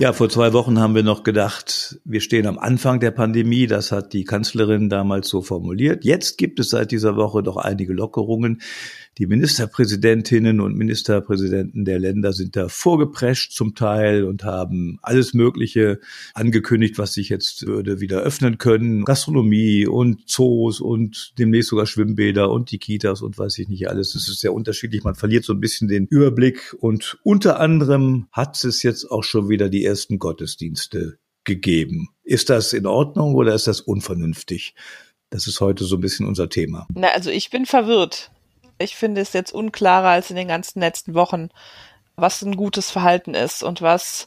Ja, vor 2 Wochen haben wir noch gedacht, wir stehen am Anfang der Pandemie. Das hat die Kanzlerin damals so formuliert. Jetzt gibt es seit dieser Woche doch einige Lockerungen. Die Ministerpräsidentinnen und Ministerpräsidenten der Länder sind da vorgeprescht zum Teil und haben alles Mögliche angekündigt, was sich jetzt würde wieder öffnen können. Gastronomie und Zoos und demnächst sogar Schwimmbäder und die Kitas und weiß ich nicht alles. Es ist sehr unterschiedlich. Man verliert so ein bisschen den Überblick. Und unter anderem hat es jetzt auch schon wieder die ersten Gottesdienste gegeben. Ist das in Ordnung oder ist das unvernünftig? Das ist heute so ein bisschen unser Thema. Na, also ich bin verwirrt. Ich finde es jetzt unklarer als in den ganzen letzten Wochen, was ein gutes Verhalten ist und was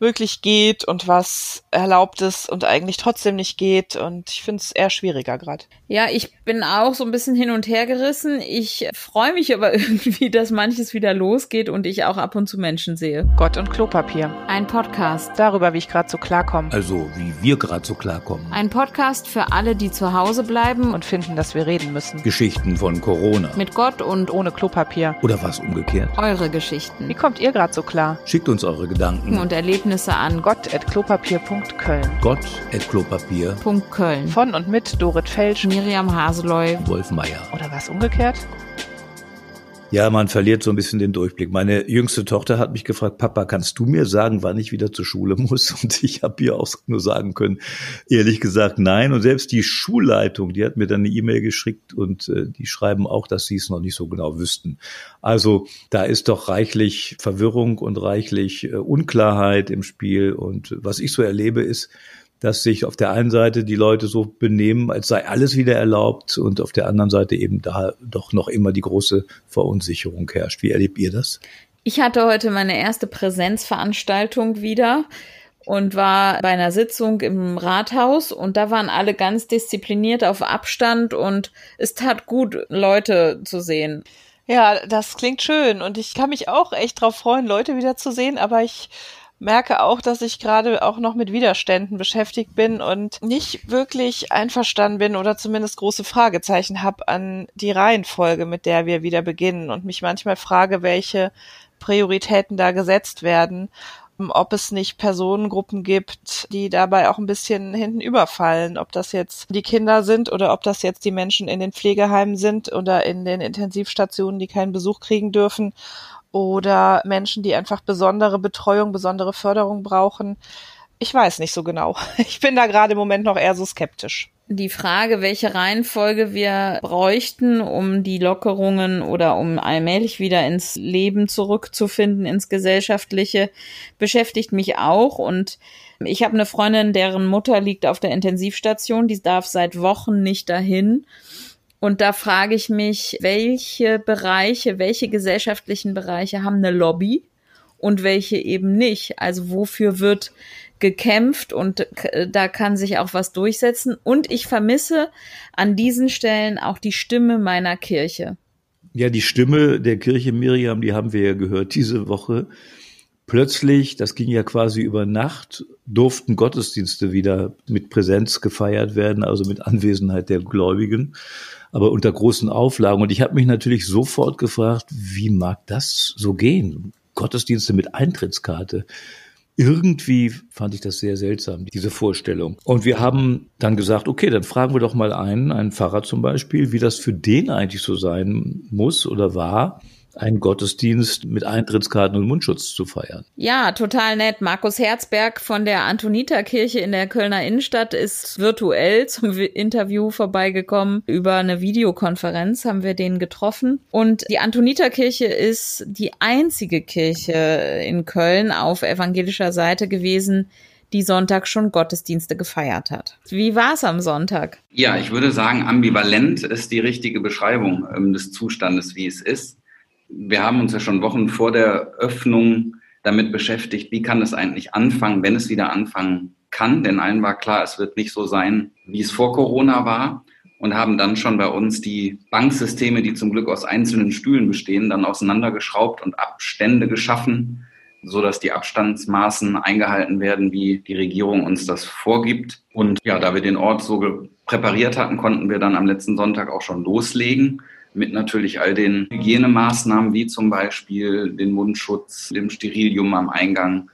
wirklich geht und was erlaubt ist und eigentlich trotzdem nicht geht. Und ich finde es eher schwieriger gerade. Ja, ich bin auch so ein bisschen hin und her gerissen. Ich freue mich aber irgendwie, dass manches wieder losgeht und ich auch ab und zu Menschen sehe. Gott und Klopapier. Ein Podcast. Darüber, wie ich gerade so klarkomme. Also, wie wir gerade so klarkommen. Ein Podcast für alle, die zu Hause bleiben und finden, dass wir reden müssen. Geschichten von Corona. Mit Gott und ohne Klopapier. Oder was umgekehrt? Eure Geschichten. Wie kommt ihr gerade so klar? Schickt uns eure Gedanken und Erlebnisse an gott@klopapier.köln. gott@klopapier.köln. Von und mit Dorit Fels, Miriam Haseleu, Wolf Meier. Oder was umgekehrt? Ja, man verliert so ein bisschen den Durchblick. Meine jüngste Tochter hat mich gefragt, Papa, kannst du mir sagen, wann ich wieder zur Schule muss? Und ich habe ihr auch nur sagen können, ehrlich gesagt, nein. Und selbst die Schulleitung, die hat mir dann eine E-Mail geschickt und die schreiben auch, dass sie es noch nicht so genau wüssten. Also da ist doch reichlich Verwirrung und reichlich Unklarheit im Spiel. Und was ich so erlebe ist, dass sich auf der einen Seite die Leute so benehmen, als sei alles wieder erlaubt und auf der anderen Seite eben da doch noch immer die große Verunsicherung herrscht. Wie erlebt ihr das? Ich hatte heute meine erste Präsenzveranstaltung wieder und war bei einer Sitzung im Rathaus und da waren alle ganz diszipliniert auf Abstand und es tat gut, Leute zu sehen. Ja, das klingt schön und ich kann mich auch echt drauf freuen, Leute wieder zu sehen, aber ich merke auch, dass ich gerade auch noch mit Widerständen beschäftigt bin und nicht wirklich einverstanden bin oder zumindest große Fragezeichen habe an die Reihenfolge, mit der wir wieder beginnen und mich manchmal frage, welche Prioritäten da gesetzt werden, ob es nicht Personengruppen gibt, die dabei auch ein bisschen hinten überfallen, ob das jetzt die Kinder sind oder ob das jetzt die Menschen in den Pflegeheimen sind oder in den Intensivstationen, die keinen Besuch kriegen dürfen. Oder Menschen, die einfach besondere Betreuung, besondere Förderung brauchen. Ich weiß nicht so genau. Ich bin da gerade im Moment noch eher so skeptisch. Die Frage, welche Reihenfolge wir bräuchten, um die Lockerungen oder um allmählich wieder ins Leben zurückzufinden, ins Gesellschaftliche, beschäftigt mich auch. Und ich habe eine Freundin, deren Mutter liegt auf der Intensivstation. Die darf seit Wochen nicht dahin. Und da frage ich mich, welche gesellschaftlichen Bereiche haben eine Lobby und welche eben nicht? Also wofür wird gekämpft und da kann sich auch was durchsetzen. Und ich vermisse an diesen Stellen auch die Stimme meiner Kirche. Ja, die Stimme der Kirche, Miriam, die haben wir ja gehört diese Woche. Plötzlich, das ging ja quasi über Nacht, durften Gottesdienste wieder mit Präsenz gefeiert werden, also mit Anwesenheit der Gläubigen, aber unter großen Auflagen. Und ich habe mich natürlich sofort gefragt, wie mag das so gehen? Gottesdienste mit Eintrittskarte. Irgendwie fand ich das sehr seltsam, diese Vorstellung. Und wir haben dann gesagt, okay, dann fragen wir doch mal einen Pfarrer zum Beispiel, wie das für den eigentlich so sein muss oder war, einen Gottesdienst mit Eintrittskarten und Mundschutz zu feiern. Ja, total nett. Markus Herzberg von der Antoniterkirche in der Kölner Innenstadt ist virtuell zum Interview vorbeigekommen. Über eine Videokonferenz haben wir den getroffen. Und die Antoniterkirche ist die einzige Kirche in Köln auf evangelischer Seite gewesen, die Sonntag schon Gottesdienste gefeiert hat. Wie war es am Sonntag? Ja, ich würde sagen, ambivalent ist die richtige Beschreibung des Zustandes, wie es ist. Wir haben uns ja schon Wochen vor der Öffnung damit beschäftigt, wie kann es eigentlich anfangen, wenn es wieder anfangen kann. Denn allen war klar, es wird nicht so sein, wie es vor Corona war. Und haben dann schon bei uns die Banksysteme, die zum Glück aus einzelnen Stühlen bestehen, dann auseinandergeschraubt und Abstände geschaffen, sodass die Abstandsmaßen eingehalten werden, wie die Regierung uns das vorgibt. Und ja, da wir den Ort so präpariert hatten, konnten wir dann am letzten Sonntag auch schon loslegen. Mit natürlich all den Hygienemaßnahmen, wie zum Beispiel den Mundschutz, dem Sterilium am Eingang.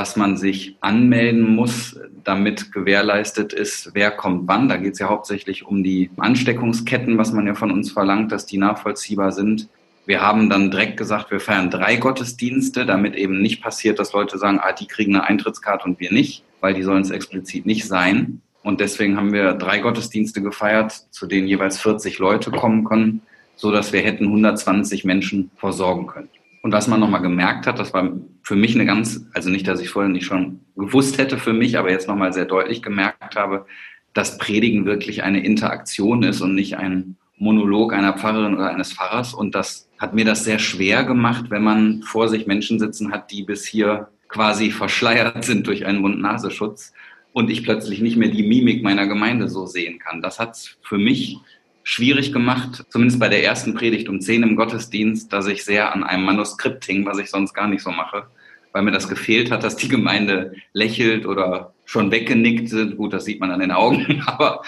dass man sich anmelden muss, damit gewährleistet ist, wer kommt wann. Da geht es ja hauptsächlich um die Ansteckungsketten, was man ja von uns verlangt, dass die nachvollziehbar sind. Wir haben dann direkt gesagt, wir feiern 3 Gottesdienste, damit eben nicht passiert, dass Leute sagen, die kriegen eine Eintrittskarte und wir nicht, weil die sollen es explizit nicht sein. Und deswegen haben wir 3 Gottesdienste gefeiert, zu denen jeweils 40 Leute kommen können, sodass wir hätten 120 Menschen versorgen können. Und was man nochmal gemerkt hat, das war für mich eine ganz, also nicht, dass ich vorher nicht schon gewusst hätte für mich, aber jetzt nochmal sehr deutlich gemerkt habe, dass Predigen wirklich eine Interaktion ist und nicht ein Monolog einer Pfarrerin oder eines Pfarrers. Und das hat mir das sehr schwer gemacht, wenn man vor sich Menschen sitzen hat, die bis hier quasi verschleiert sind durch einen Mund-Nasenschutz und ich plötzlich nicht mehr die Mimik meiner Gemeinde so sehen kann. Das hat es für mich schwierig gemacht, zumindest bei der ersten Predigt um 10 im Gottesdienst, dass ich sehr an einem Manuskript hing, was ich sonst gar nicht so mache, weil mir das gefehlt hat, dass die Gemeinde lächelt oder schon weggenickt sind. Gut, das sieht man an den Augen, aber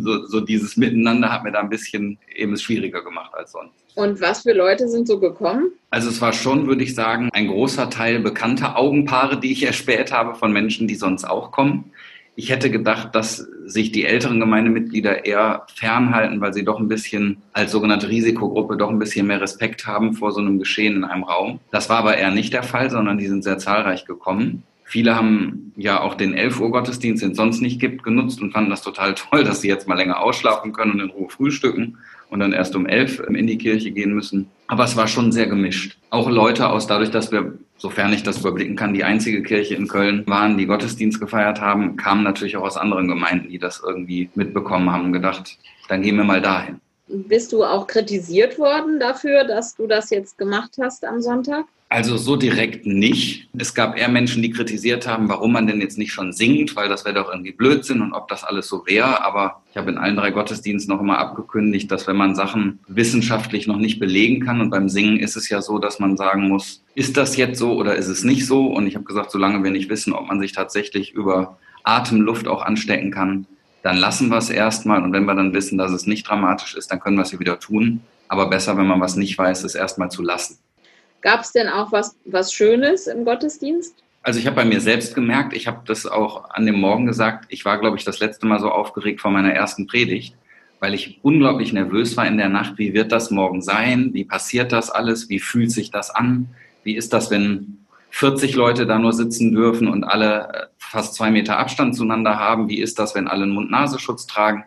so dieses Miteinander hat mir da ein bisschen eben es schwieriger gemacht als sonst. Und was für Leute sind so gekommen? Also es war schon, würde ich sagen, ein großer Teil bekannter Augenpaare, die ich erspäht habe von Menschen, die sonst auch kommen. Ich hätte gedacht, dass sich die älteren Gemeindemitglieder eher fernhalten, weil sie doch ein bisschen als sogenannte Risikogruppe doch ein bisschen mehr Respekt haben vor so einem Geschehen in einem Raum. Das war aber eher nicht der Fall, sondern die sind sehr zahlreich gekommen. Viele haben ja auch den 11 Uhr Gottesdienst, den es sonst nicht gibt, genutzt und fanden das total toll, dass sie jetzt mal länger ausschlafen können und in Ruhe frühstücken und dann erst um 11 in die Kirche gehen müssen. Aber es war schon sehr gemischt. Auch Leute aus, dadurch, dass wir, sofern ich das überblicken kann, die einzige Kirche in Köln waren, die Gottesdienst gefeiert haben, kamen natürlich auch aus anderen Gemeinden, die das irgendwie mitbekommen haben und gedacht, dann gehen wir mal dahin. Bist du auch kritisiert worden dafür, dass du das jetzt gemacht hast am Sonntag? Also so direkt nicht. Es gab eher Menschen, die kritisiert haben, warum man denn jetzt nicht schon singt, weil das wäre doch irgendwie Blödsinn und ob das alles so wäre. Aber ich habe in allen 3 Gottesdiensten noch immer abgekündigt, dass wenn man Sachen wissenschaftlich noch nicht belegen kann, und beim Singen ist es ja so, dass man sagen muss, ist das jetzt so oder ist es nicht so? Und ich habe gesagt, solange wir nicht wissen, ob man sich tatsächlich über Atemluft auch anstecken kann, dann lassen wir es erstmal. Und wenn wir dann wissen, dass es nicht dramatisch ist, dann können wir es wieder tun. Aber besser, wenn man was nicht weiß, es erstmal zu lassen. Gab es denn auch was Schönes im Gottesdienst? Also ich habe bei mir selbst gemerkt, ich habe das auch an dem Morgen gesagt, ich war, glaube ich, das letzte Mal so aufgeregt vor meiner ersten Predigt, weil ich unglaublich nervös war in der Nacht, wie wird das morgen sein, wie passiert das alles, wie fühlt sich das an, wie ist das, wenn 40 Leute da nur sitzen dürfen und alle fast 2 Meter Abstand zueinander haben, wie ist das, wenn alle einen Mund-Nasenschutz tragen,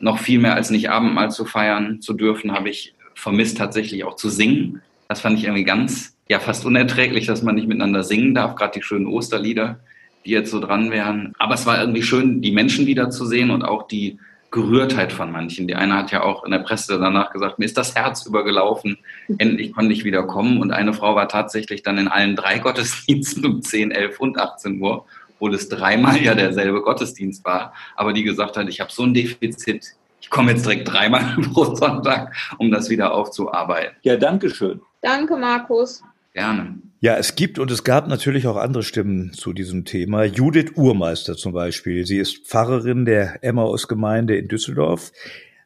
noch viel mehr als nicht Abendmahl zu feiern zu dürfen, habe ich vermisst, tatsächlich auch zu singen. Das fand ich irgendwie ganz, fast unerträglich, dass man nicht miteinander singen darf, gerade die schönen Osterlieder, die jetzt so dran wären. Aber es war irgendwie schön, die Menschen wiederzusehen und auch die Gerührtheit von manchen. Die eine hat ja auch in der Presse danach gesagt, mir ist das Herz übergelaufen, endlich konnte ich wieder kommen. Und eine Frau war tatsächlich dann in allen 3 Gottesdiensten um 10, 11 und 18 Uhr, obwohl es dreimal ja derselbe Gottesdienst war, aber die gesagt hat, ich habe so ein Defizit, ich komme jetzt direkt 3-mal pro Sonntag, um das wieder aufzuarbeiten. Ja, danke schön. Danke, Markus. Gerne. Ja, es gibt und es gab natürlich auch andere Stimmen zu diesem Thema. Judith Urmeister zum Beispiel. Sie ist Pfarrerin der Emmaus-Gemeinde in Düsseldorf.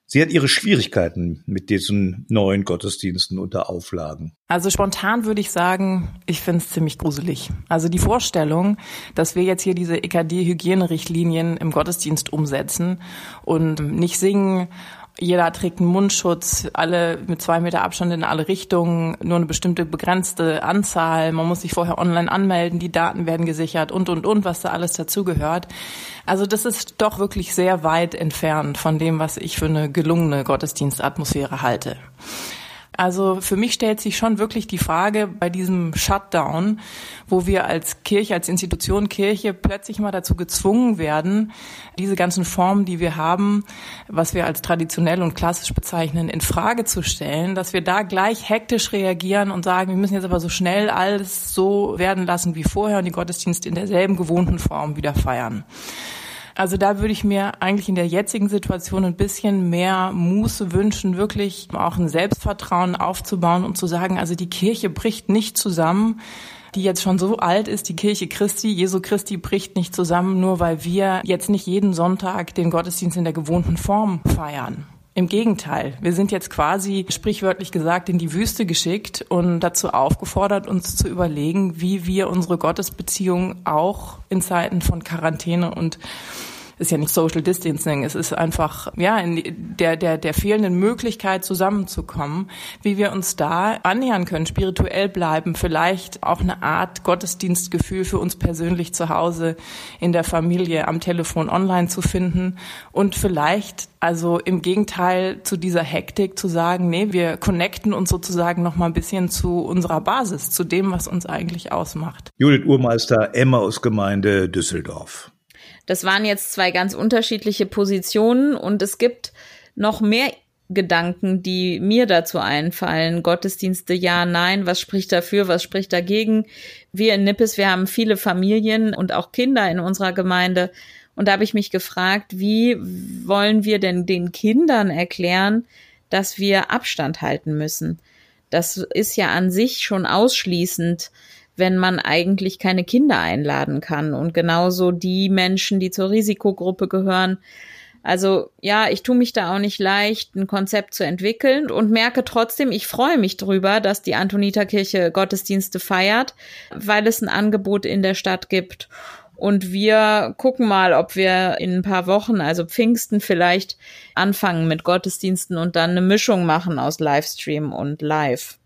Sie hat ihre Schwierigkeiten mit diesen neuen Gottesdiensten unter Auflagen. Also spontan würde ich sagen, ich finde es ziemlich gruselig. Also die Vorstellung, dass wir jetzt hier diese EKD-Hygienerichtlinien im Gottesdienst umsetzen und nicht singen, jeder trägt einen Mundschutz, alle mit 2 Meter Abstand in alle Richtungen, nur eine bestimmte begrenzte Anzahl, man muss sich vorher online anmelden, die Daten werden gesichert und, was da alles dazugehört. Also das ist doch wirklich sehr weit entfernt von dem, was ich für eine gelungene Gottesdienstatmosphäre halte. Also für mich stellt sich schon wirklich die Frage bei diesem Shutdown, wo wir als Kirche, als Institution Kirche plötzlich mal dazu gezwungen werden, diese ganzen Formen, die wir haben, was wir als traditionell und klassisch bezeichnen, in Frage zu stellen, dass wir da gleich hektisch reagieren und sagen, wir müssen jetzt aber so schnell alles so werden lassen wie vorher und die Gottesdienste in derselben gewohnten Form wieder feiern. Also da würde ich mir eigentlich in der jetzigen Situation ein bisschen mehr Muße wünschen, wirklich auch ein Selbstvertrauen aufzubauen und zu sagen, also die Kirche bricht nicht zusammen, die jetzt schon so alt ist, die Kirche Christi, Jesu Christi bricht nicht zusammen, nur weil wir jetzt nicht jeden Sonntag den Gottesdienst in der gewohnten Form feiern. Im Gegenteil, wir sind jetzt quasi sprichwörtlich gesagt in die Wüste geschickt und dazu aufgefordert, uns zu überlegen, wie wir unsere Gottesbeziehung auch in Zeiten von Quarantäne und ist ja nicht Social Distancing, es ist einfach ja in der fehlenden Möglichkeit zusammenzukommen, wie wir uns da annähern können, spirituell bleiben, vielleicht auch eine Art Gottesdienstgefühl für uns persönlich zu Hause, in der Familie, am Telefon, online zu finden und vielleicht also im Gegenteil zu dieser Hektik zu sagen, nee, wir connecten uns sozusagen noch mal ein bisschen zu unserer Basis, zu dem, was uns eigentlich ausmacht. Judith Urmeister, Emmaus-Gemeinde Düsseldorf. Das waren jetzt zwei ganz unterschiedliche Positionen und es gibt noch mehr Gedanken, die mir dazu einfallen. Gottesdienste, ja, nein, was spricht dafür, was spricht dagegen? Wir in Nippes, wir haben viele Familien und auch Kinder in unserer Gemeinde und da habe ich mich gefragt, wie wollen wir denn den Kindern erklären, dass wir Abstand halten müssen? Das ist ja an sich schon ausschließend, wenn man eigentlich keine Kinder einladen kann und genauso die Menschen, die zur Risikogruppe gehören. Also ja, ich tue mich da auch nicht leicht, ein Konzept zu entwickeln und merke trotzdem, ich freue mich drüber, dass die Antoniterkirche Gottesdienste feiert, weil es ein Angebot in der Stadt gibt. Und wir gucken mal, ob wir in ein paar Wochen, also Pfingsten vielleicht, anfangen mit Gottesdiensten und dann eine Mischung machen aus Livestream und Live.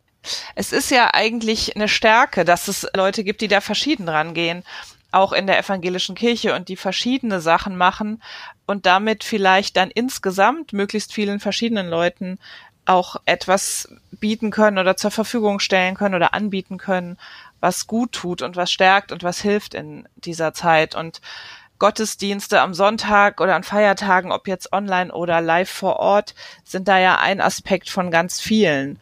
Es ist ja eigentlich eine Stärke, dass es Leute gibt, die da verschieden rangehen, auch in der evangelischen Kirche und die verschiedene Sachen machen und damit vielleicht dann insgesamt möglichst vielen verschiedenen Leuten auch etwas bieten können oder zur Verfügung stellen können oder anbieten können, was gut tut und was stärkt und was hilft in dieser Zeit. Und Gottesdienste am Sonntag oder an Feiertagen, ob jetzt online oder live vor Ort, sind da ja ein Aspekt von ganz vielen,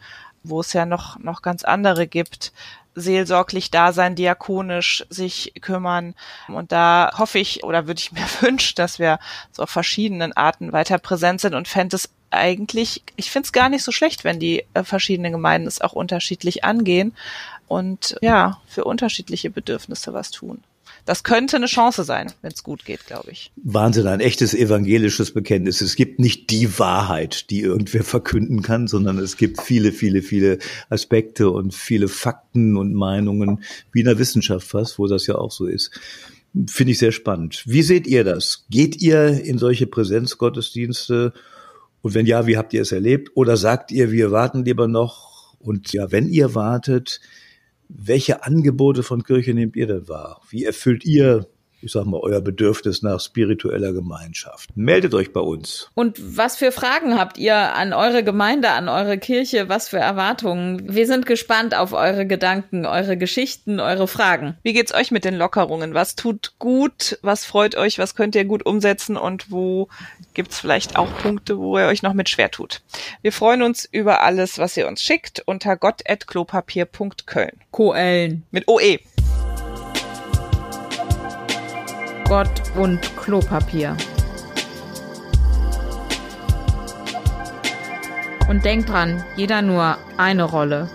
wo es ja noch ganz andere gibt, seelsorglich da sein, diakonisch sich kümmern. Und da hoffe ich oder würde ich mir wünschen, dass wir so auf verschiedenen Arten weiter präsent sind und fände es eigentlich, ich finde es gar nicht so schlecht, wenn die verschiedenen Gemeinden es auch unterschiedlich angehen und ja, für unterschiedliche Bedürfnisse was tun. Das könnte eine Chance sein, wenn es gut geht, glaube ich. Wahnsinn, ein echtes evangelisches Bekenntnis. Es gibt nicht die Wahrheit, die irgendwer verkünden kann, sondern es gibt viele, viele, viele Aspekte und viele Fakten und Meinungen, wie in der Wissenschaft fast, wo das ja auch so ist. Finde ich sehr spannend. Wie seht ihr das? Geht ihr in solche Präsenzgottesdienste? Und wenn ja, wie habt ihr es erlebt? Oder sagt ihr, wir warten lieber noch? Und ja, wenn ihr wartet, welche Angebote von Kirche nehmt ihr denn wahr? Wie erfüllt ihr, ich sag mal, euer Bedürfnis nach spiritueller Gemeinschaft? Meldet euch bei uns. Und was für Fragen habt ihr an eure Gemeinde, an eure Kirche? Was für Erwartungen? Wir sind gespannt auf eure Gedanken, eure Geschichten, eure Fragen. Wie geht's euch mit den Lockerungen? Was tut gut? Was freut euch? Was könnt ihr gut umsetzen? Und wo gibt's vielleicht auch Punkte, wo ihr euch noch mit schwer tut? Wir freuen uns über alles, was ihr uns schickt, unter gott@klopapier.köln. Koeln. Mit OE. Gott und Klopapier. Und denkt dran, jeder nur eine Rolle.